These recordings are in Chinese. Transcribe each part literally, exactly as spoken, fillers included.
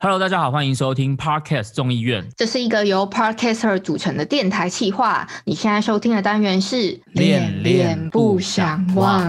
Hello， 大家好，欢迎收听 Podcast 众议院。这是一个由 Podcaster 组成的电台企划。你现在收听的单元是恋恋不想忘。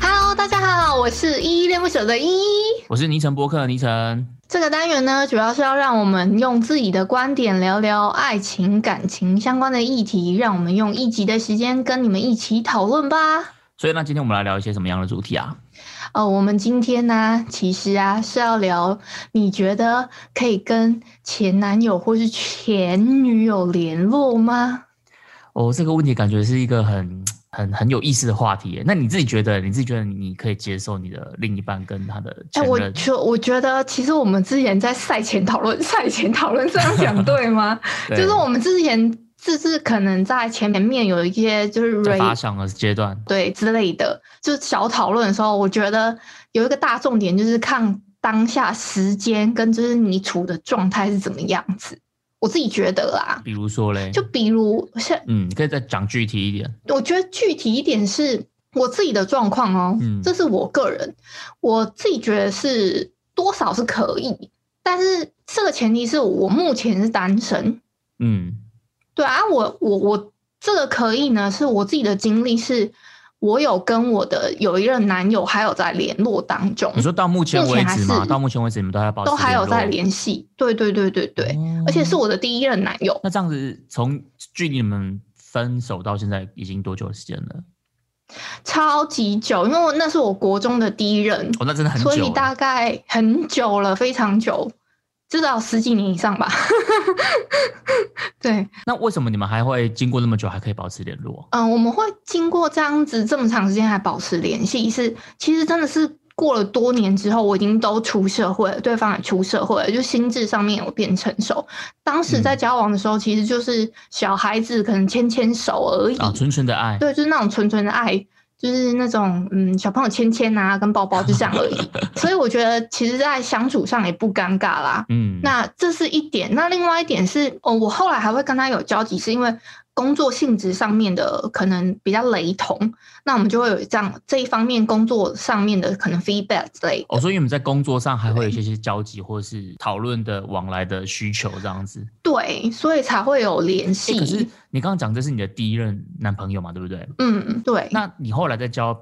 Hello， 大家好，我是依依恋不舍的依依，我是倪晨播客的倪晨。这个单元呢，主要是要让我们用自己的观点聊聊爱情、感情相关的议题，让我们用一集的时间跟你们一起讨论吧。所以那今天我们来聊一些什么样的主题啊？哦，我们今天呢、啊，其实啊是要聊你觉得可以跟前男友或是前女友联络吗？哦，这个问题感觉是一个很很很有意思的话题耶。那你自己觉得，你自己觉得你可以接受你的另一半跟他的前任？欸、我, 我觉得其实我们之前在赛前讨论，赛前讨论这样讲对吗？对，就是我们之前就是可能在前面有一些就是在发想的阶段，对之类的，就是小讨论的时候，我觉得有一个大重点就是看当下时间跟就是你处的状态是怎么样子。我自己觉得啦，比如说嘞，就比如像嗯，可以再讲具体一点。我觉得具体一点是我自己的状况哦，嗯，这是我个人，我自己觉得是多少是可以，但是这个前提是我目前是单身。嗯，对啊，我我我这个可以呢，是我自己的经历是。我有跟我的有一任男友还有在联络当中。你说到目前为止吗？到目前为止你们都还保持联络？都还有在联系，对对对对对、嗯，而且是我的第一任男友。那这样子，从距离你们分手到现在已经多久的时间了？超级久，因为那是我国中的第一任，哦，那真的很久了，所以大概很久了，非常久，至少十几年以上吧。对，那为什么你们还会经过那么久还可以保持联络？嗯，我们会经过这样子这么长时间还保持联系，是其实真的是过了多年之后，我已经都出社会了，对方也出社会了，就心智上面有变成熟。当时在交往的时候，嗯、其实就是小孩子可能牵牵手而已啊，纯纯的爱，对，就是那种纯纯的爱。就是那种嗯，小朋友牵牵啊，跟包包就这样而已。所以我觉得，其实，在相处上也不尴尬啦。嗯，那这是一点。那另外一点是，哦，我后来还会跟他有交集，是因为工作性质上面的可能比较雷同，那我们就会有这样这一方面工作上面的可能 feedback 之类的。哦，所以你们在工作上还会有一些交集，或是讨论的往来的需求这样子。对，所以才会有联系。欸，可是你刚刚讲这是你的第一任男朋友嘛，对不对？嗯，对。那你后来在交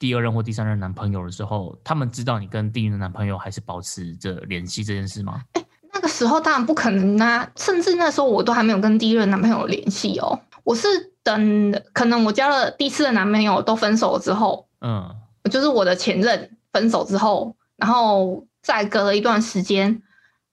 第二任或第三任男朋友的时候，他们知道你跟第一任男朋友还是保持着联系这件事吗？欸，那个时候当然不可能啊，甚至那时候我都还没有跟第一任男朋友联系哦。我是等可能我交了第四任男朋友都分手之后，嗯，就是我的前任分手之后，然后再隔了一段时间，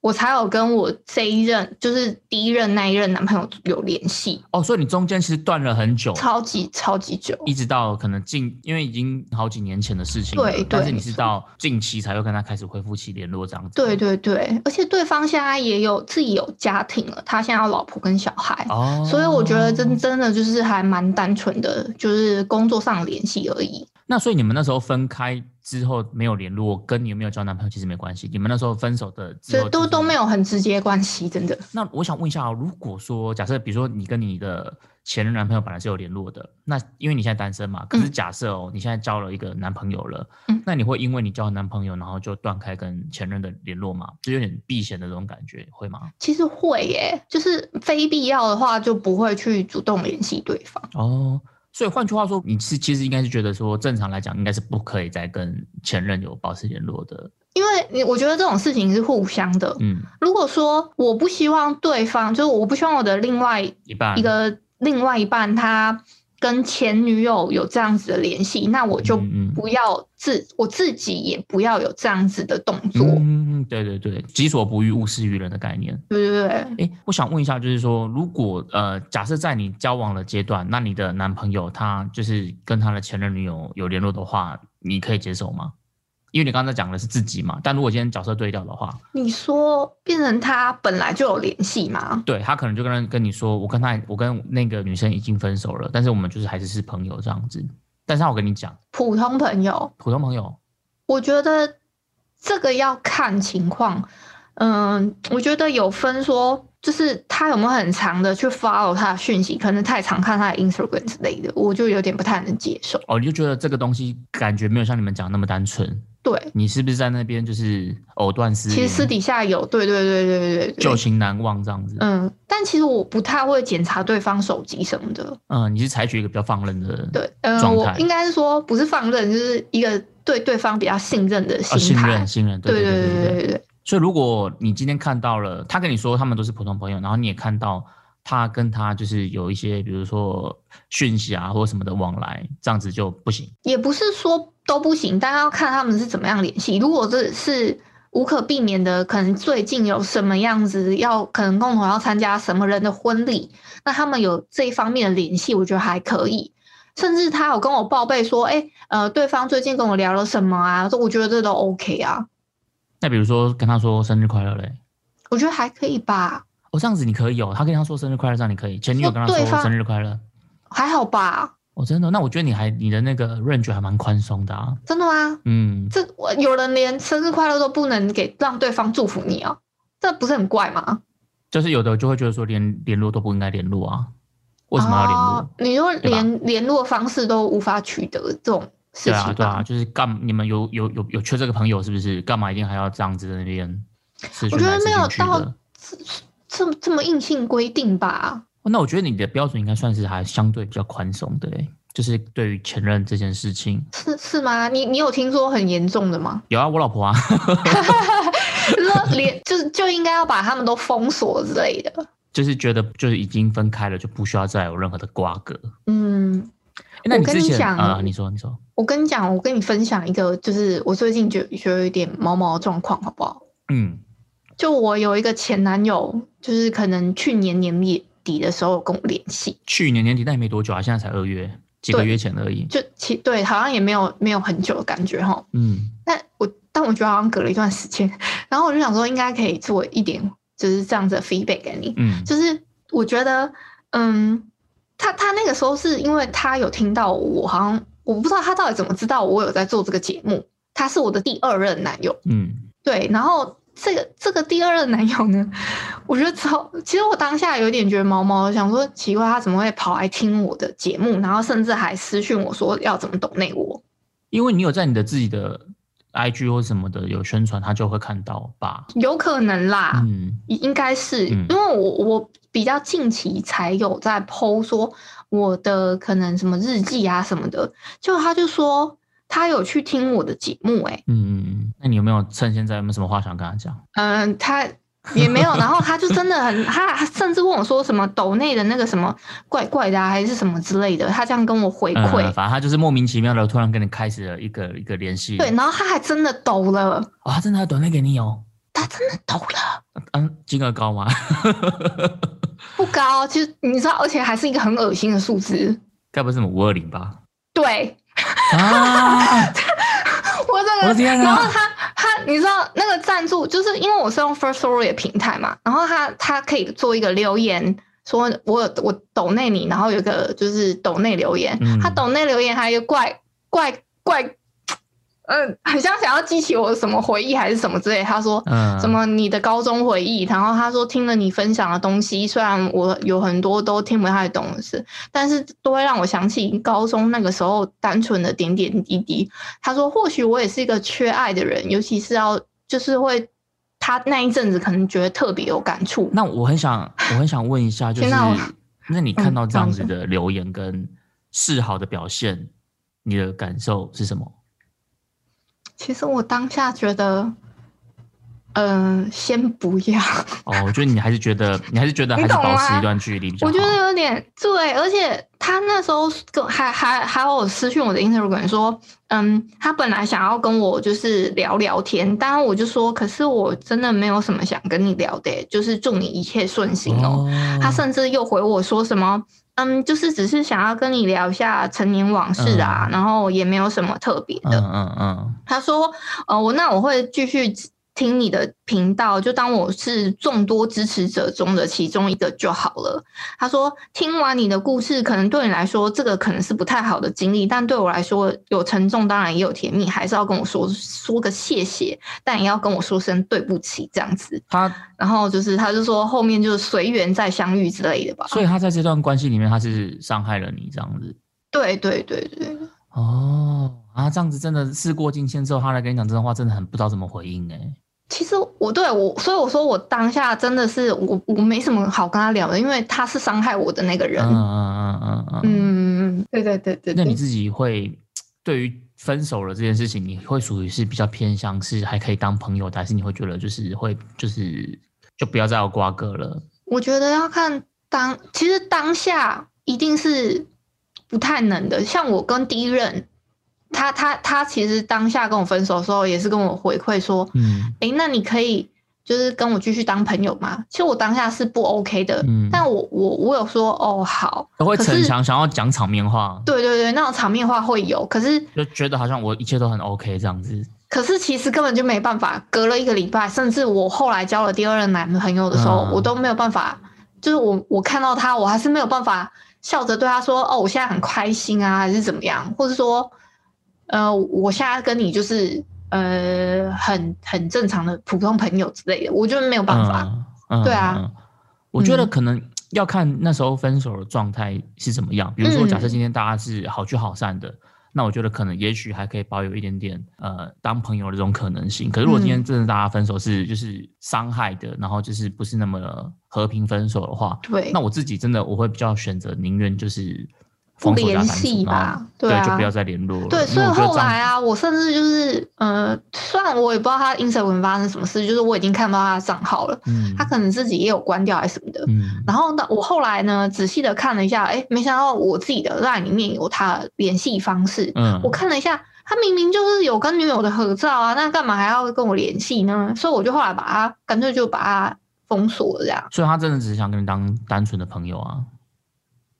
我才有跟我这一任就是第一任那一任男朋友有联系。哦，所以你中间其实断了很久，超级超级久，一直到可能近，因为已经好几年前的事情了。对对，但是你是到近期才会跟他开始恢复起联络这样子。对对对，而且对方现在也有自己有家庭了，他现在有老婆跟小孩。哦，所以我觉得真真的就是还蛮单纯的，就是工作上联系而已。那所以你们那时候分开之后没有联络，跟你有没有交男朋友其实没关系。你们那时候分手的之后都都没有很直接关系，真的。那我想问一下，如果说假设，比如说你跟你的前任男朋友本来是有联络的，那因为你现在单身嘛，可是假设哦，嗯，你现在交了一个男朋友了，嗯，那你会因为你交了男朋友，然后就断开跟前任的联络吗？就有点避嫌的这种感觉，会吗？其实会耶，就是非必要的话就不会去主动联系对方。哦。所以换句话说，你是其实应该是觉得说，正常来讲应该是不可以再跟前任有保持联络的，因为我觉得这种事情是互相的。嗯，如果说我不希望对方，就是我不希望我的另外一半一个另外一半他跟前女友有这样子的联系，那我就不要自嗯嗯我自己也不要有这样子的动作。嗯，对对对，己所不欲，勿施于人的概念。对对对。欸，我想问一下，就是说，如果呃，假设在你交往的阶段，那你的男朋友他就是跟他的前任女友有联络的话，你可以接受吗？因为你刚才讲的是自己嘛，但如果今天角色对调的话，你说变成他本来就有联系吗？对，他可能就跟跟你说，我跟他，我跟那个女生已经分手了，但是我们就是还是是朋友这样子。但是我跟你讲，普通朋友，普通朋友，我觉得这个要看情况。嗯，我觉得有分说就是他有没有很长的去 follow 他的讯息，可能太常看他的 Instagram 之类的，我就有点不太能接受。哦，你就觉得这个东西感觉没有像你们讲那么单纯。对，你是不是在那边就是藕断丝连？其实私底下有，对对对对 对, 对, 对旧情难忘这样子。嗯，但其实我不太会检查对方手机什么的。嗯，你是采取一个比较放任的对，嗯、呃，我应该是说不是放任，就是一个对对方比较信任的心态。哦、信任，信任，对对对对对 对, 对, 对, 对, 对。所以如果你今天看到了他跟你说他们都是普通朋友，然后你也看到他跟他就是有一些比如说讯息啊或什么的往来，这样子就不行。也不是说都不行，但要看他们是怎么样联系。如果这是无可避免的，可能最近有什么样子要可能共同要参加什么人的婚礼，那他们有这一方面的联系，我觉得还可以。甚至他有跟我报备说，哎、欸，呃，对方最近跟我聊了什么啊，我觉得这都 OK 啊。那比如说跟他说生日快乐嘞，我觉得还可以吧。哦，这样子你可以哦，他跟他说生日快乐，这样你可以。前女友跟他说生日快乐，还好吧？哦，真的？那我觉得你还你的那个 range 还蛮宽松的啊。真的吗？嗯，这有人连生日快乐都不能给让对方祝福你哦，这不是很怪吗？就是有的就会觉得说连联络都不应该联络啊，为什么要联络？哦、你说连联络方式都无法取得这种。对啊，对啊，就是干你们有有有有缺这个朋友是不是？干嘛一定还要这样子在那边？我觉得没有到这这么硬性规定吧、哦。那我觉得你的标准应该算是还相对比较宽松的、欸，就是对于前任这件事情。是是吗？你你有听说很严重的吗？有啊，我老婆啊。连就就应该要把他们都封锁之类的。就是觉得就是已经分开了，就不需要再有任何的瓜葛。嗯。欸、那你之前我跟你讲、呃，你说你说，我跟你讲，我跟你分享一个，就是我最近觉觉得有一点毛毛的状况，好不好？嗯，就我有一个前男友，就是可能去年年底的时候跟我联系。去年年底，但也没多久啊，现在才二月，几个月前而已。就其对，好像也没有没有很久的感觉哈。嗯，但我但我觉得好像隔了一段时间，然后我就想说，应该可以做一点就是这样子的 feedback 给你。嗯，就是我觉得，嗯。他他那个时候是因为他有听到我好像我不知道他到底怎么知道我有在做这个节目，他是我的第二任男友，嗯，对，然后这个这个第二任男友呢，我觉得超，其实我当下有点觉得毛毛，想说奇怪他怎么会跑来听我的节目，然后甚至还私讯我说要怎么抖内我，因为你有在你的自己的 I G 或什么的有宣传，他就会看到吧？有可能啦，嗯，应该是、嗯、因为我我。比较近期才有在 po 说我的可能什么日记啊什么的，就他就说他有去听我的节目、欸，哎，嗯，那你有没有趁现在有没有什么话想跟他讲？嗯，他也没有，然后他就真的很，他甚至问我说什么抖内的那个什么怪怪的啊，还是什么之类的，他这样跟我回馈、嗯，反正他就是莫名其妙的突然跟你开始了一个一个联系，对，然后他还真的抖了，哦，他真的抖内给你哦，他真的抖了，嗯，金额高吗？不高，其实你知道，而且还是一个很恶心的数字，该不是什么五二零吧？对，啊、我这个，我天啊、然后他他，你知道那个赞助，就是因为我是用 First Story 的平台嘛，然后他他可以做一个留言，说我我抖内你，然后有一个就是抖内留言，嗯、他抖内留言还有怪怪怪。怪嗯，很像想要激起我什么回忆还是什么之类的。他说，嗯，什么你的高中回忆，然后他说听了你分享的东西，虽然我有很多都听不太懂的事，但是都会让我想起高中那个时候单纯的点点滴滴。他说，或许我也是一个缺爱的人，尤其是要就是会，他那一阵子可能觉得特别有感触。那我很想，我很想问一下，就是那你看到这样子的留言跟示好的表现，你的感受是什么？其实我当下觉得，嗯、呃，先不要。哦，我觉得你还是觉得，你还是觉得还是保持一段距离。我觉得有点对，而且他那时候还还还有私讯我的 Instagram 说，嗯，他本来想要跟我就是聊聊天，但我就说，可是我真的没有什么想跟你聊的、欸，就是祝你一切顺心哦。哦他甚至又回我说什么。嗯，就是只是想要跟你聊一下陈年往事啊，嗯、然后也没有什么特别的。嗯嗯嗯。他说，呃，我那我会继续听你的频道，就当我是众多支持者中的其中一个就好了。他说听完你的故事，可能对你来说这个可能是不太好的经历，但对我来说有沉重当然也有甜蜜，还是要跟我说说个谢谢，但也要跟我说声对不起这样子。他然后就是他就说后面就是随缘再相遇之类的吧。所以他在这段关系里面他是伤害了你这样子。对对对对。哦啊，这样子真的事过境迁之后，他来跟你讲这段话真的很不知道怎么回应欸。其实我对我，所以我说我当下真的是我我没什么好跟他聊的，因为他是伤害我的那个人。嗯嗯嗯嗯嗯嗯，对对对对。那你自己会对于分手了这件事情，你会属于是比较偏向是还可以当朋友的，还是你会觉得就是会就是就不要再有瓜葛了？我觉得要看当，其实当下一定是不太能的。像我跟第一任。他他他其实当下跟我分手的时候，也是跟我回馈说，嗯，哎、欸，那你可以就是跟我继续当朋友吗？其实我当下是不 OK 的，嗯，但我我我有说哦好，我会逞强想要讲场面话，对对对，那种场面话会有，可是就觉得好像我一切都很 OK 这样子，可是其实根本就没办法。隔了一个礼拜，甚至我后来交了第二任男朋友的时候，嗯，我都没有办法，就是我我看到他，我还是没有办法笑着对他说哦，我现在很开心啊，还是怎么样，或者说。呃，我现在跟你就是呃，很很正常的普通朋友之类的，我觉得没有办法。嗯、对啊、嗯，我觉得可能要看那时候分手的状态是怎么样。比如说，假设今天大家是好聚好散的，嗯、那我觉得可能也许还可以保有一点点呃当朋友的这种可能性。可是如果今天真的大家分手是就是伤害的，然后就是不是那么和平分手的话，对，那我自己真的我会比较选择宁愿就是。不联系吧，对啊，就不要再联络了。对，所以后来啊，我甚至就是，呃，虽然我也不知道他 Instagram 发生什么事，就是我已经看不到他的账号了，嗯，他可能自己也有关掉还是什么的。嗯，然后呢，我后来呢，仔细的看了一下，哎，没想到我自己的 LINE 里面有他的联系方式。嗯，我看了一下，他明明就是有跟女友的合照啊，那干嘛还要跟我联系呢？所以我就后来把他干脆就把他封锁了这样。所以他真的只是想跟你当单纯的朋友啊。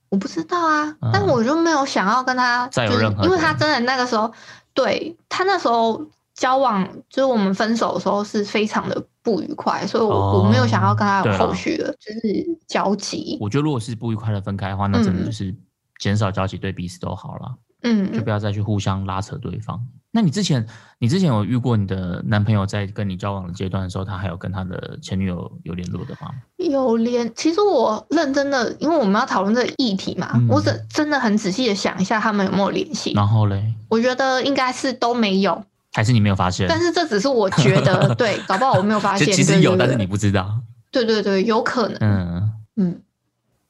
我不知道啊，嗯，但我就没有想要跟他再有任何，就是，因为他真的那个时候，对，他那时候交往，就是我们分手的时候是非常的不愉快，所以我，哦，我没有想要跟他有后续的，就是交集。我觉得如果是不愉快的分开的话，那真的就是减少交集，对彼此都好了，嗯，就不要再去互相拉扯对方。嗯，那你之前，你之前有遇过你的男朋友在跟你交往的阶段的时候，他还有跟他的前女友有联络的吗？有联，其实我认真的，因为我们要讨论这个议题嘛，嗯，我真的很仔细的想一下他们有没有联系。然后嘞，我觉得应该是都没有，还是你没有发现？但是这只是我觉得，对，搞不好我没有发现。其实有，对对对，但是你不知道。对对对，有可能。嗯嗯。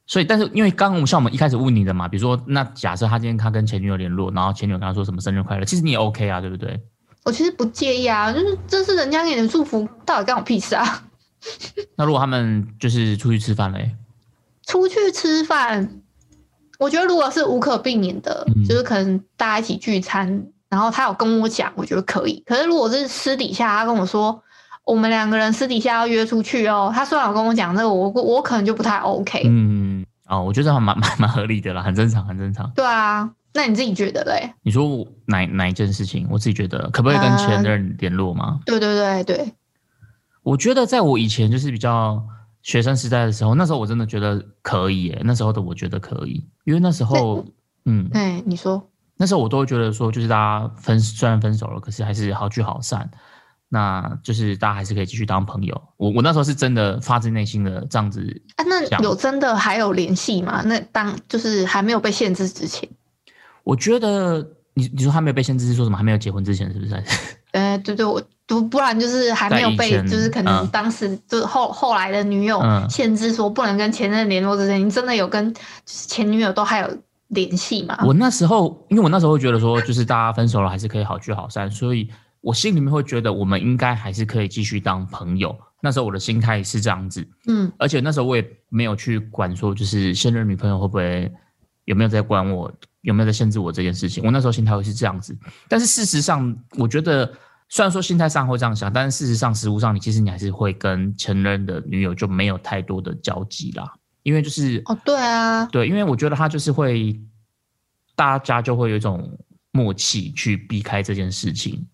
所以，但是因为刚刚像我们一开始问你的嘛，比如说，那假设他今天他跟前女友联络，然后前女友跟他说什么生日快乐，其实你也 OK 啊，对不对？我其实不介意啊，就是这是人家给你的祝福，到底干我屁事啊？那如果他们就是出去吃饭嘞？出去吃饭，我觉得如果是无可避免的，嗯，就是可能大家一起聚餐，然后他有跟我讲，我觉得可以。可是如果是私底下，他跟我说。我们两个人私底下要约出去哦，他虽然有跟我讲这个，我我可能就不太 OK。嗯，哦，我觉得还蛮蛮蛮合理的啦，很正常，很正常。对啊，那你自己觉得嘞？你说我哪哪一件事情，我自己觉得可不可以跟前任联络吗？呃、对对对对，我觉得在我以前就是比较学生时代的时候，那时候我真的觉得可以耶，那时候的我觉得可以，因为那时候，嗯，哎，你说那时候我都会觉得说，就是大家分虽然分手了，可是还是好聚好散。那就是大家还是可以继续当朋友。我我那时候是真的发自内心的这样子啊。那有真的还有联系吗？那当就是还没有被限制之前，我觉得你你说还没有被限制是说什么？还没有结婚之前是不是？呃，对对，我不然就是还没有被就是可能当时，嗯，就是后后来的女友限制说不能跟前任联络之前，嗯，你真的有跟前女友都还有联系吗？我那时候因为我那时候会觉得说，就是大家分手了还是可以好聚好散，所以。我心里面会觉得我们应该还是可以继续当朋友，那时候我的心态是这样子，嗯，而且那时候我也没有去管说就是现任女朋友会不会有没有在管我，有没有在限制我这件事情，我那时候心态会是这样子，但是事实上我觉得虽然说心态上会这样想，但是事实上实务上你其实你还是会跟前任的女友就没有太多的交集啦，因为就是哦对啊对，因为我觉得他就是会大家就会有一种默契去避开这件事情。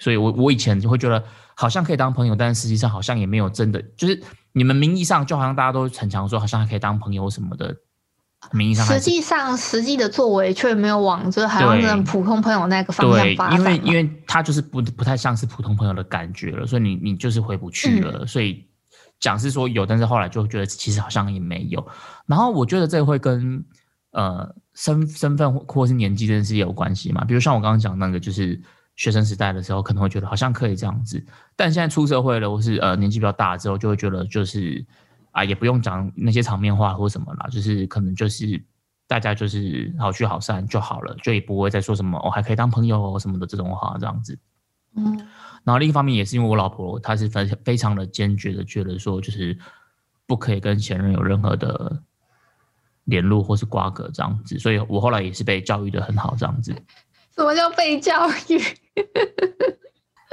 所以我，我我以前就会觉得好像可以当朋友，但实际上好像也没有真的，就是你们名义上就好像大家都很常说好像还可以当朋友什么的，名义上实际上实际的作为却没有往这好像跟普通朋友那个方向发展。对，因为因为他就是 不, 不太像是普通朋友的感觉了，所以你你就是回不去了、嗯、所以讲是说有，但是后来就觉得其实好像也没有。然后我觉得这会跟呃身身份或是年纪这件事也有关系嘛，比如像我刚刚讲那个，就是学生时代的时候可能会觉得好像可以这样子，但现在出社会了或是呃年纪比较大之后，就会觉得就是啊也不用讲那些场面话或什么啦，就是可能就是大家就是好聚好散就好了，就也不会再说什么哦还可以当朋友哦什么的这种话这样子。嗯，然后另一方面也是因为我老婆她是非常的坚决的觉得说，就是不可以跟前任有任何的联络或是瓜葛这样子，所以我后来也是被教育的很好这样子。什么叫被教育？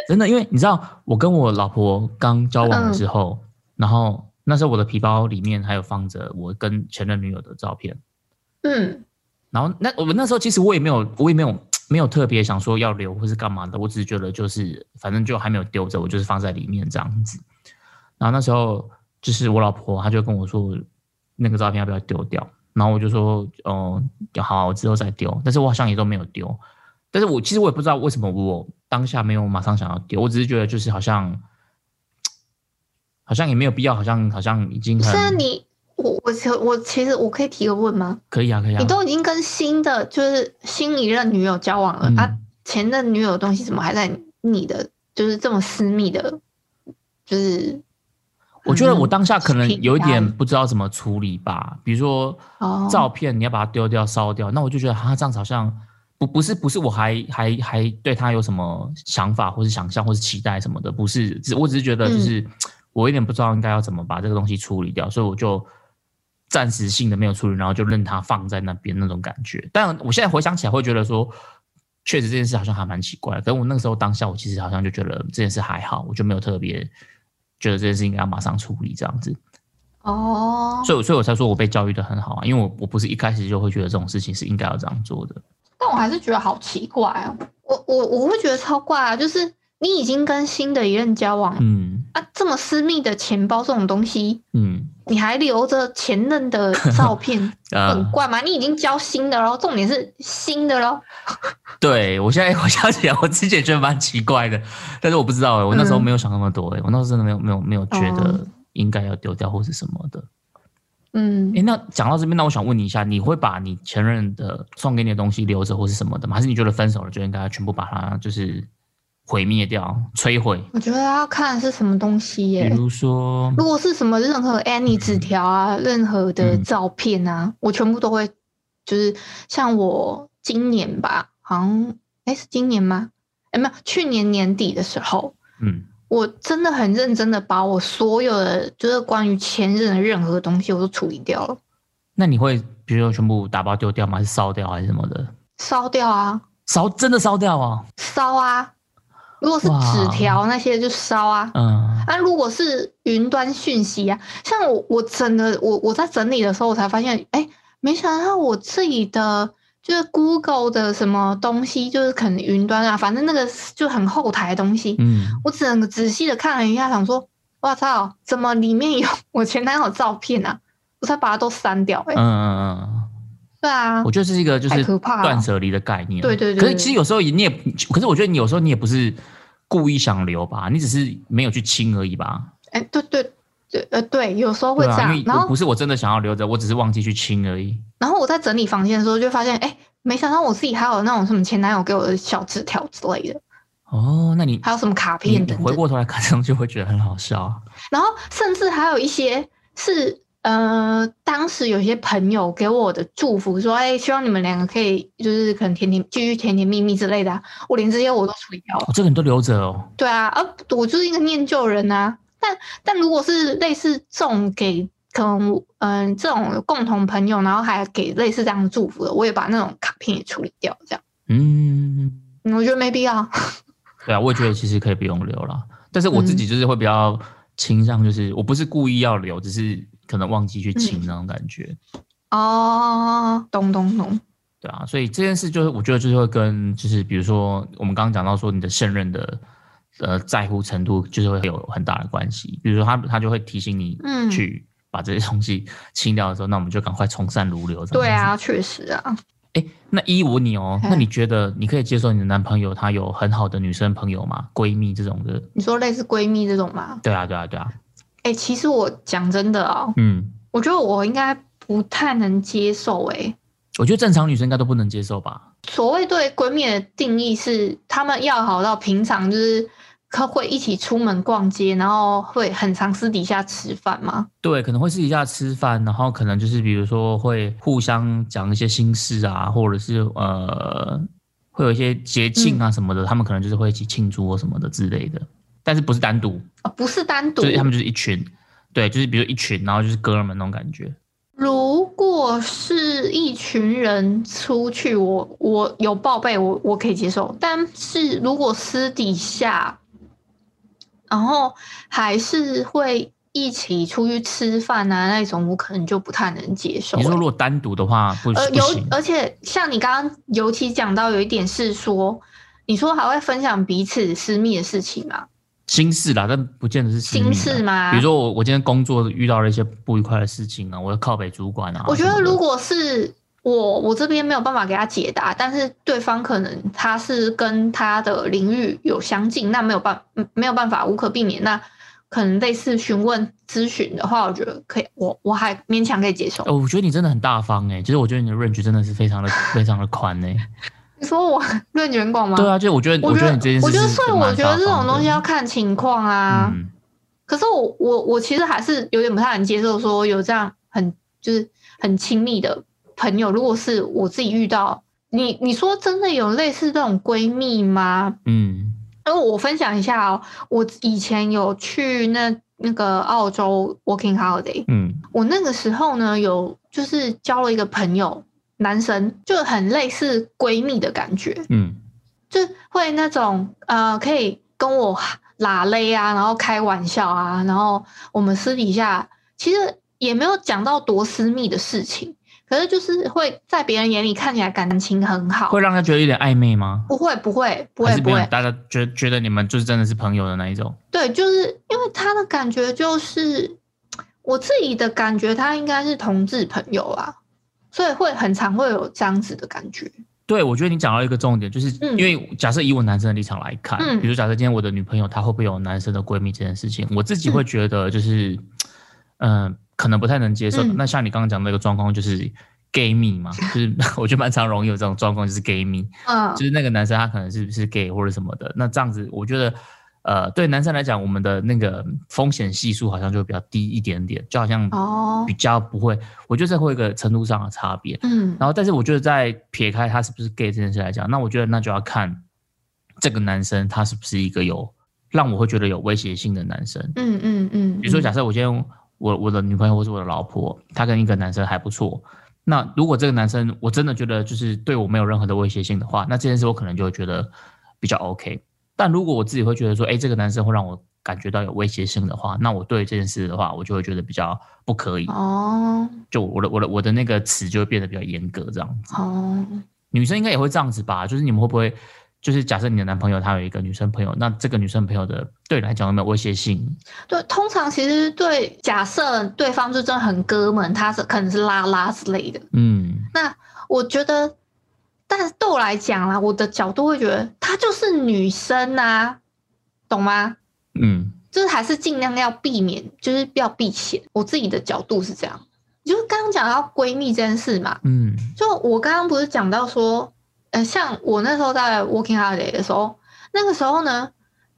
真的，因为你知道我跟我老婆刚交往的时候、嗯、然后那时候我的皮包里面还有放着我跟前任女友的照片。嗯，然后那我那时候其实我也没有我也没有没有特别想说要留或是干嘛的，我只是觉得就是反正就还没有丢着，我就是放在里面这样子。然后那时候就是我老婆她就跟我说那个照片要不要丢掉，然后我就说哦、呃、好，之后再丢，但是我好像也都没有丢。但是我其实我也不知道为什么我当下没有马上想要丢，我只是觉得就是好像好像也没有必要，好像好像已经很。是啊，你我我我其实我可以提个问吗？可以啊，可以啊。你都已经跟新的就是新一任女友交往了、嗯、啊，前任女友的东西怎么还在你的就是这么私密的？就是我觉得我当下可能有一点不知道怎么处理吧，比如说、哦、照片你要把它丢掉烧掉，那我就觉得啊这样子好像。不不是不是我还还还对他有什么想法或是想象或是期待什么的，不是，我只是觉得就是、嗯、我有点不知道应该要怎么把这个东西处理掉，所以我就暂时性的没有处理，然后就任它放在那边那种感觉。但我现在回想起来会觉得说，确实这件事好像还蛮奇怪的，可是我那个时候当下我其实好像就觉得这件事还好，我就没有特别觉得这件事应该要马上处理这样子。哦，所以所以我才说我被教育的很好啊，因为我我不是一开始就会觉得这种事情是应该要这样做的。但我还是觉得好奇怪哦，我我我会觉得超怪啊！就是你已经跟新的一任交往，嗯啊，这么私密的钱包这种东西，嗯，你还留着前任的照片，呃、很怪嘛？你已经交新的喽，重点是新的喽。对，我现在我想起来，我之前觉得蛮奇怪的，但是我不知道哎、欸，我那时候没有想那么多哎、欸嗯，我那时候真的没有没有没有觉得应该要丢掉或是什么的。嗯，哎，那讲到这边，那我想问你一下，你会把你前任的送给你的东西留着或是什么的吗？还是你觉得分手了就应该全部把它就是毁灭掉、摧毁？我觉得要看是什么东西耶、欸。比如说，如果是什么任何 any 纸条啊、嗯、任何的照片啊、嗯，我全部都会，就是像我今年吧，好像哎是今年吗？哎没有，去年年底的时候，嗯。我真的很认真的把我所有的就是关于前任的任何东西我都处理掉了。那你会比如说全部打包丢掉吗？还是烧掉还是什么的？烧掉啊，烧真的烧掉啊，烧啊！如果是纸条那些就烧啊，嗯，那、啊、如果是云端讯息啊，像我我整的我我在整理的时候我才发现，哎，没想到我自己的。就是 Google 的什么东西，就是可能云端啊，反正那个就很后台的东西。嗯，我整个仔细的看了一下，想说，哇操，怎么里面有我前男友照片啊？我才把它都删掉、欸。嗯嗯嗯，对啊，我觉得这是一个就是断舍离的概念。对对对。可是其实有时候你也，可是我觉得你有时候你也不是故意想留吧，你只是没有去清而已吧。哎、欸，对对。呃对，有时候会这样，啊、然后不是我真的想要留着，我只是忘记去清而已。然后我在整理房间的时候，就发现，哎，没想到我自己还有那种什么前男友给我的小纸条之类的。哦，那你还有什么卡片等等？你回过头来看上去会觉得很好笑、啊。然后甚至还有一些是呃，当时有些朋友给我的祝福，说，哎，希望你们两个可以就是可能甜甜继续甜甜蜜蜜之类的、啊。我连这些我都处理掉了。哦、这个你都留着哦？对啊，啊，我就是一个念旧人啊。但, 但如果是类似送给可能嗯、呃、这种共同朋友，然后还给类似这样的祝福的，我也把那种卡片也处理掉，这样。嗯，我觉得没必要。对啊，我也觉得其实可以不用留啦。但是我自己就是会比较倾向，就是、嗯、我不是故意要留，只是可能忘记去清那种感觉。嗯、哦，懂懂懂。对啊，所以这件事就是我觉得就是会跟就是比如说我们刚刚讲到说你的现任的。呃在乎程度就是会有很大的关系。比如说他他就会提醒你去把这些东西清掉的时候，嗯、那我们就赶快从善如流。对啊，确实啊。哎、欸，那依我你哦、喔，那你觉得你可以接受你的男朋友他有很好的女生朋友吗？闺蜜这种的？你说类似闺蜜这种吗？对啊，对啊，对啊。哎、欸，其实我讲真的哦、喔，嗯，我觉得我应该不太能接受、欸。哎，我觉得正常女生应该都不能接受吧。所谓对闺蜜的定义是，她们要好到平常就是会一起出门逛街，然后会很常私底下吃饭吗？对，可能会私底下吃饭，然后可能就是比如说会互相讲一些心事啊，或者是呃会有一些节庆啊什么的，嗯、他们可能就是会一起庆祝或什么的之类的，但是不是单独、哦、不是单独，就是他们就是一群，对，就是比如一群，然后就是哥们那种感觉。如果是一群人出去，我我有报备，我我可以接受，但是如果私底下。然后还是会一起出去吃饭啊，那种我可能就不太能接受。你说如果单独的话不行、呃、而且像你刚刚尤其讲到有一点是说，你说还会分享彼此私密的事情吗？心事啦，但不见得是私密的心事吗？比如说 我, 我今天工作遇到了一些不愉快的事情啊，我要靠北主管啊。我觉得如果是我我这边没有办法给他解答，但是对方可能他是跟他的领域有相近，那没有办没有办法无可避免，那可能类似询问咨询的话，我觉得可以，我我还勉强可以接受。哦、我觉得你真的很大方哎、欸，就是我觉得你的 range 真的是非常的非常的宽哎、欸。你说我 range 很广吗？对啊，就我觉得我觉得你这件事，我觉得所以我觉得这种东西要看情况啊。嗯、可是我我我其实还是有点不太能接受，说有这样很就是很亲密的。朋友，如果是我自己遇到你，你说真的有类似这种闺蜜吗？嗯，因为我分享一下哦，我以前有去那那个澳洲 working holiday， 嗯，我那个时候呢有就是交了一个朋友，男生就很类似闺蜜的感觉，嗯，就会那种呃可以跟我拉勒啊，然后开玩笑啊，然后我们私底下其实也没有讲到多私密的事情。可是就是会在别人眼里看起来感情很好，会让他觉得有点暧昧吗？不会，不会，不会，不会。大家觉得觉得你们就是真的是朋友的那一种。对，就是因为他的感觉就是我自己的感觉，他应该是同志朋友啊，所以会很常会有这样子的感觉。对，我觉得你讲到一个重点，就是因为假设以我男生的立场来看，嗯、比如假设今天我的女朋友她会不会有男生的闺蜜这件事情，我自己会觉得就是嗯。呃可能不太能接受的。嗯、那像你刚刚讲的一个状况，就是 gay 蜜嘛，就是我觉得蛮常容易有这种状况，就是 gay 蜜，嗯，就是那个男生他可能是不是 gay 或者什么的。那这样子，我觉得，呃，对男生来讲，我们的那个风险系数好像就会比较低一点点，就好像比较不会，哦、我觉得这会有一个程度上的差别。嗯，然后，但是我觉得在撇开他是不是 gay 这件事来讲，那我觉得那就要看这个男生他是不是一个有让我会觉得有威胁性的男生。嗯嗯嗯。比如说，假设我今天。我我的女朋友或是我的老婆，她跟一个男生还不错。那如果这个男生我真的觉得就是对我没有任何的威胁性的话，那这件事我可能就会觉得比较 OK。但如果我自己会觉得说，哎、欸，这个男生会让我感觉到有威胁性的话，那我对这件事的话，我就会觉得比较不可以。哦，就我的我的我的那个词就会变得比较严格这样子。哦，女生应该也会这样子吧？就是你们会不会？就是假设你的男朋友他有一个女生朋友，那这个女生朋友的对你来讲有没有威胁性？对，通常其实对假设对方就真的很哥们，他是可能是拉拉之类的。嗯，那我觉得，但是对我来讲啦，我的角度会觉得她就是女生啊，懂吗？嗯，就是还是尽量要避免，就是要避嫌。我自己的角度是这样，就是刚刚讲到闺蜜这件事嘛，嗯，就我刚刚不是讲到说。像我那时候在 working holiday 的时候，那个时候呢，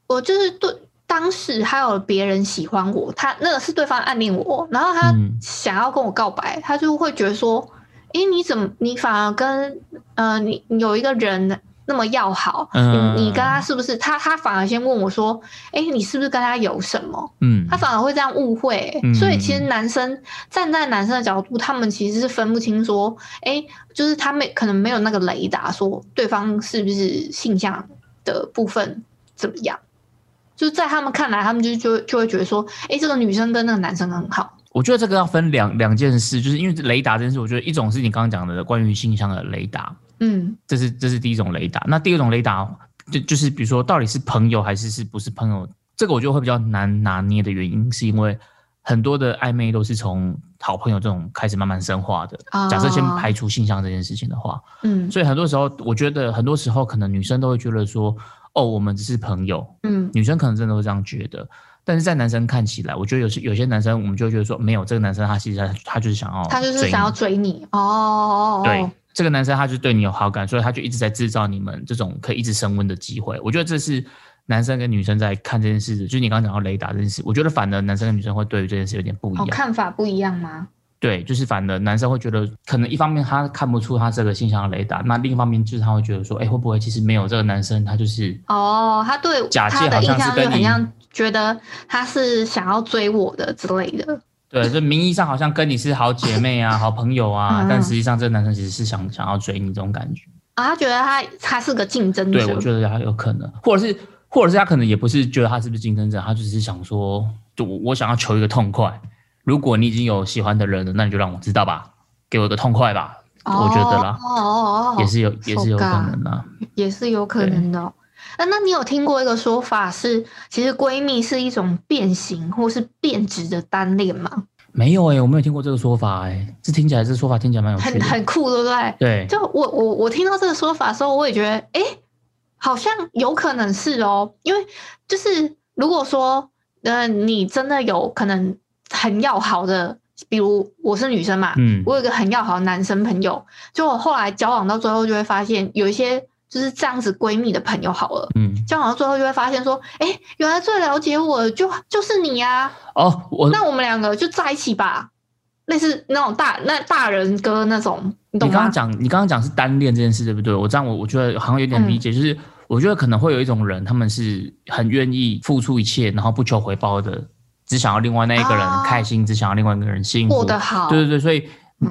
我就是对当时还有别人喜欢我，他那个是对方暗恋我，然后他想要跟我告白，他就会觉得说，哎、欸，你怎么你反而跟呃你有一个人那么要好，嗯、你你跟他是不是他他反而先问我说，哎、欸，你是不是跟他有什么？嗯，他反而会这样误会、欸，嗯、所以其实男生站在男生的角度，他们其实是分不清说，哎、欸。就是他没可能没有那个雷达，说对方是不是性向的部分怎么样？就在他们看来，他们就就就会觉得说，哎、欸，这个女生跟那个男生很好。我觉得这个要分两两件事，就是因为雷达这件事，我觉得一种是你刚刚讲的关于性向的雷达，嗯，这是这是第一种雷达。那第二种雷达就就是比如说到底是朋友还是是不是朋友，这个我觉得会比较难拿捏的原因，是因为很多的暧昧都是从好朋友这种开始慢慢深化的。Oh. 假设先排除性向这件事情的话，嗯，所以很多时候我觉得很多时候可能女生都会觉得说，哦，我们只是朋友，嗯，女生可能真的会这样觉得。但是在男生看起来，我觉得有些有些男生，我们就会觉得说，没有，这个男生他其实他就是想要追你，他就是想要追你哦。对，这个男生他就对你有好感，所以他就一直在制造你们这种可以一直升温的机会。我觉得这是男生跟女生在看这件事，就是你刚刚讲到雷达这件事，我觉得反而男生跟女生会对于这件事有点不一样，哦，看法不一样吗？对，就是反而男生会觉得，可能一方面他看不出他这个性向的雷达，那另一方面就是他会觉得说，哎，会不会其实没有这个男生，他就是哦，他对假借好像是跟你，觉得他是想要追我的之类的，对，就名义上好像跟你是好姐妹啊、好朋友啊，嗯，但实际上这个男生其实是想想要追你这种感觉啊，他觉得他他是个竞争者，对，我觉得他有可能，或者是或者是他可能也不是觉得他是不是竞争者，他只是想说，就我想要求一个痛快，如果你已经有喜欢的人了，那你就让我知道吧，给我个痛快吧，哦，我觉得啦，哦哦哦，也是有也是有可能啦，也是有可能的。啊，那你有听过一个说法是，其实闺蜜是一种变形或是变质的单恋吗？没有哎，欸，我没有听过这个说法哎，欸，这听起来这说法听起来蛮有趣的，很很酷，对不对？对，就我我我听到这个说法的时候，我也觉得哎，欸，好像有可能是哦，因为就是如果说呃你真的有可能很要好的，比如我是女生嘛，嗯，我有一个很要好的男生朋友，就我后来交往到最后就会发现有一些。就是这样子闺蜜的朋友好了，嗯，交往到最后就会发现说，哎，欸，原来最了解我就就是你啊，哦，我那我们两个就在一起吧，类似那种大那大人哥那种，你懂吗？你刚刚讲你刚刚讲是单恋这件事对不对？我这样我我觉得好像有点理解，嗯，就是我觉得可能会有一种人，他们是很愿意付出一切，然后不求回报的，只想要另外那一个人开心，啊，只想要另外一个人幸福过得好，对对对，所以。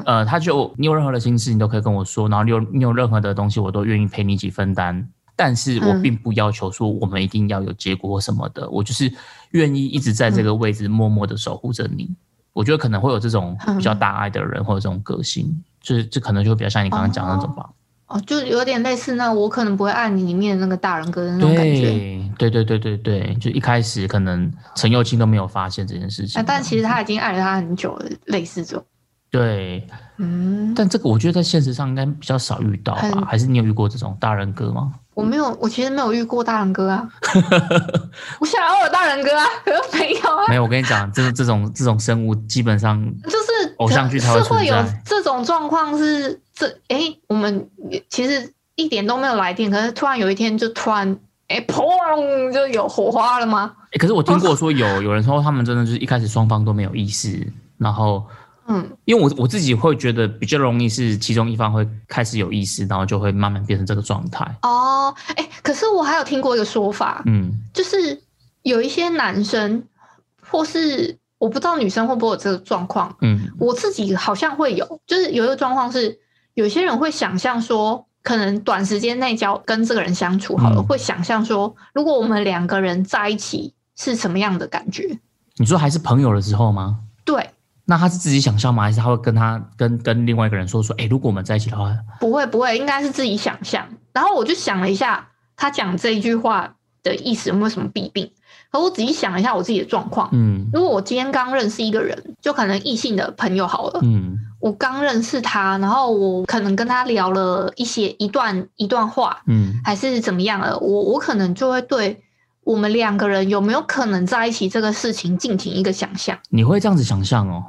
呃，他就你有任何的心事，你都可以跟我说，然后你有你有任何的东西，我都愿意陪你一起分担。但是我并不要求说我们一定要有结果什么的，嗯，我就是愿意一直在这个位置默默的守护着你，嗯。我觉得可能会有这种比较大爱的人，嗯，或者这种个性，就是这可能就会比较像你刚刚讲的那种吧。哦，就有点类似那我可能不会爱你里面的那个大人哥的那种感觉。对对对对对，就一开始可能陈幼卿都没有发现这件事情，啊，但其实他已经爱了他很久了，类似这种。对，嗯，但这个我觉得在现实上应该比较少遇到吧？还是你有遇过这种大人哥吗？我没有，我其实没有遇过大人哥啊。我想要有大人哥啊，可是没有啊。没有，我跟你讲，这这种这种生物基本上就是偶像剧才会存在。是会有这种状况是这哎，欸，我们其实一点都没有来电，可是突然有一天就突然哎，欸，砰就有火花了吗？欸，可是我听过说有有人说他们真的就是一开始双方都没有意识，然后。嗯，因为我我自己会觉得比较容易是其中一方会开始有意识，然后就会慢慢变成这个状态。哦，哎，欸，可是我还有听过一个说法，嗯，就是有一些男生，或是我不知道女生会不会有这个状况，嗯，我自己好像会有，就是有一个状况是，有些人会想象说，可能短时间内交跟这个人相处好了，嗯，会想象说，如果我们两个人在一起是什么样的感觉？你说还是朋友的时候吗？对。那他是自己想象吗？还是他会跟他跟跟另外一个人说说，哎，欸，如果我们在一起的话，不会不会，应该是自己想象。然后我就想了一下，他讲这一句话的意思有没有什么弊病？可我仔细想了一下我自己的状况，嗯，如果我今天刚认识一个人，就可能异性的朋友好了，嗯，我刚认识他，然后我可能跟他聊了一些一段一段话，嗯，还是怎么样了？我我可能就会对。我们两个人有没有可能在一起这个事情进行一个想象？你会这样子想象哦？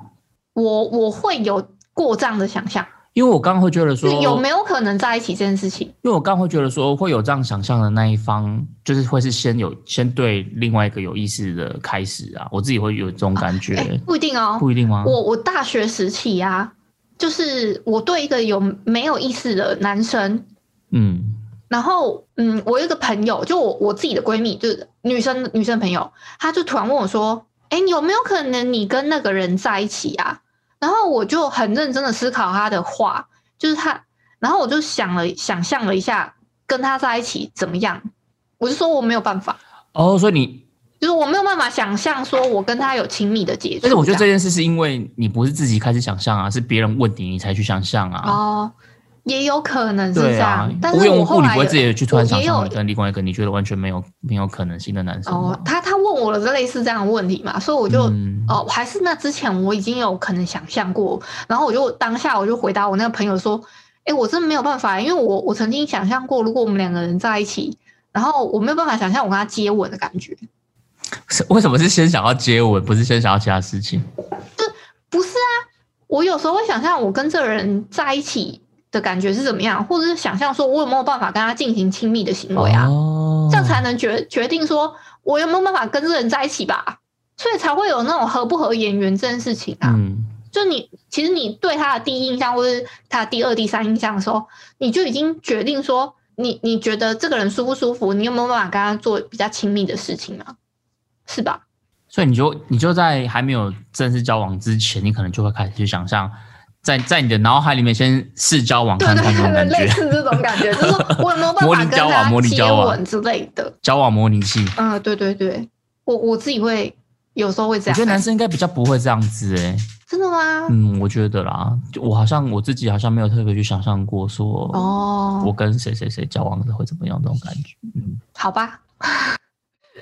我我会有过这样的想象，因为我刚刚会觉得说有没有可能在一起这件事情，因为我刚刚会觉得说会有这样想象的那一方，就是会是先有先对另外一个有意识的开始啊，我自己会有这种感觉，啊欸，不一定哦，不一定吗？我我大学时期啊，就是我对一个有没有意识的男生，嗯。然后，嗯，我有一个朋友，就我我自己的闺蜜，就是女生女生朋友，她就突然问我说：“哎，有没有可能你跟那个人在一起啊？”然后我就很认真的思考她的话，就是她，然后我就想了想象了一下跟她在一起怎么样，我就说我没有办法。哦，所以你就是我没有办法想象说我跟她有亲密的接触。但是我觉得这件事是因为你不是自己开始想象啊，是别人问你你才去想象啊。哦。也有可能是这样，啊、但是无缘无故你不会自己去突然想象跟另外一个你觉得完全没有没有可能性的男生。哦，他他问我了类似这样的问题嘛，所以我就、嗯、哦，还是那之前我已经有可能想象过，然后我就当下我就回答我那个朋友说，哎、欸，我真的没有办法，因为我我曾经想象过，如果我们两个人在一起，然后我没有办法想象我跟他接吻的感觉。为什么是先想要接吻，不是先想要其他事情？就不是啊，我有时候会想象我跟这个人在一起的感觉是怎么样，或者是想象说我有没有办法跟他进行亲密的行为啊，哦、这样才能 决, 决定说我有没有办法跟这个人在一起吧，所以才会有那种合不合眼缘这件事情啊。嗯，就你其实你对他的第一印象或是他的第二第三印象的时候，你就已经决定说你你觉得这个人舒不舒服，你有没有办法跟他做比较亲密的事情啊，是吧？所以你就你就在还没有正式交往之前，你可能就会开始去想象，在在你的脑海里面先试交往看看那种感觉，类似这种感觉，就是我有没有办法跟他接吻之类的，交往模拟器。嗯，对对对，我我自己会有时候会这样。我觉得男生应该比较不会这样子哎、欸。真的吗？嗯，我觉得啦，我好像我自己好像没有特别去想象过说，哦，我跟谁谁谁交往会怎么样这种感觉。嗯，好吧。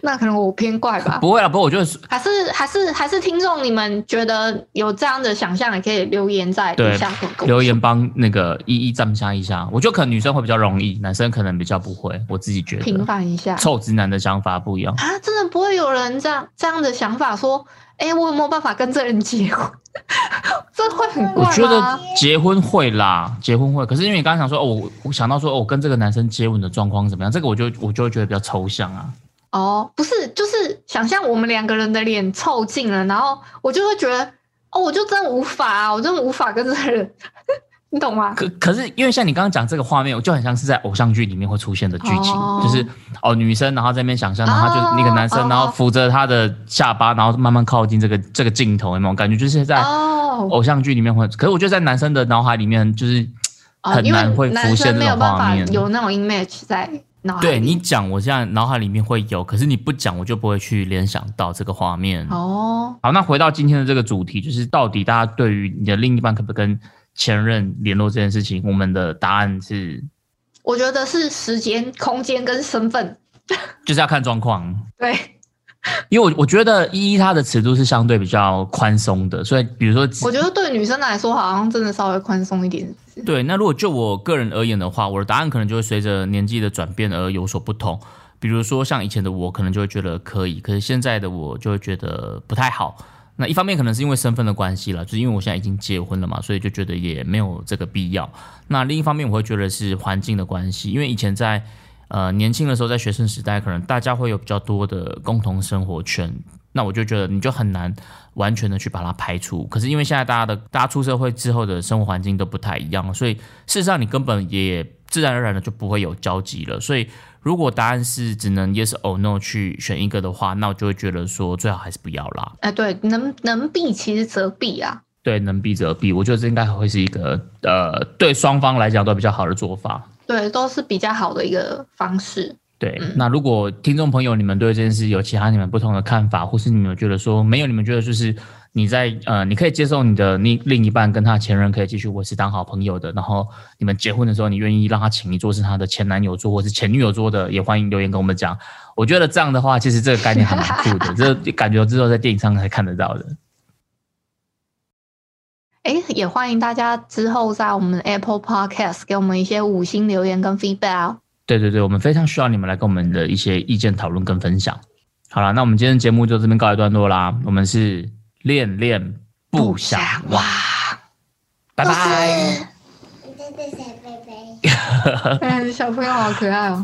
那可能我偏怪吧？不会啦，不过我觉得还是还是还是听众，你们觉得有这样的想象，也可以留言在底下留言帮那个一一赞下一下。我觉得可能女生会比较容易，男生可能比较不会。我自己觉得平反一下，臭直男的想法不一样啊！真的不会有人这样这样的想法说，哎、欸，我有没有办法跟这人结婚？这会很怪吗？我觉得结婚会啦，结婚会。可是因为你刚刚想说，哦，我我想到说，哦，我跟这个男生接吻的状况怎么样？这个我就我就会觉得比较抽象啊。哦，不是，就是想象我们两个人的脸凑近了，然后我就会觉得，哦，我就真的无法啊，我真的无法跟这个人，你懂吗？可可是因为像你刚刚讲这个画面，我就很像是在偶像剧里面会出现的剧情，哦、就是哦女生然后在那边想象，然后就那个男生、哦、然后扶着她的下巴，然后慢慢靠近这个这个镜头，有没有感觉？就是在偶像剧里面会，可是我觉得在男生的脑海里面就是很难会浮现那种画面，哦、有那种 image 在。对你讲，我现在脑海里面会有，可是你不讲，我就不会去联想到这个画面。哦，好，那回到今天的这个主题，就是到底大家对于你的另一半可不可以跟前任联络这件事情，我们的答案是，我觉得是时间、空间跟身份，就是要看状况。对，因为我我觉得依依她的尺度是相对比较宽松的，所以比如说，我觉得对女生来说好像真的稍微宽松一点。对，那如果就我个人而言的话，我的答案可能就会随着年纪的转变而有所不同。比如说像以前的我可能就会觉得可以，可是现在的我就会觉得不太好。那一方面可能是因为身份的关系啦，就是因为我现在已经结婚了嘛，所以就觉得也没有这个必要。那另一方面我会觉得是环境的关系，因为以前在呃年轻的时候，在学生时代，可能大家会有比较多的共同生活圈，那我就觉得你就很难完全的去把它排除。可是因为现在大家的大家出社会之后的生活环境都不太一样了，所以事实上你根本也自然而然的就不会有交集了。所以如果答案是只能 yes or no 去选一个的话，那我就会觉得说最好还是不要啦。哎、呃，对，能能避其实则避啊。对，能避则避，我觉得这应该会是一个呃对双方来讲都比较好的做法。对，都是比较好的一个方式。对，嗯、那如果听众朋友你们对这件事有其他你们不同的看法，或是你们觉得说没有，你们觉得就是你在呃，你可以接受你的另另一半跟他前任可以继续维持当好朋友的，然后你们结婚的时候你愿意让他请你做是他的前男友做或是前女友做的，也欢迎留言跟我们讲。我觉得这样的话，其实这个概念还蛮酷的，这感觉之后在电影上才看得到的。哎，也欢迎大家之后在我们 Apple Podcast 给我们一些五星留言跟 feedback 哦。对对对，我们非常需要你们来跟我们的一些意见讨论跟分享。好啦，那我们今天的节目就这边告一段落啦。我们是恋恋不想忘，拜拜。小朋友好可爱哦。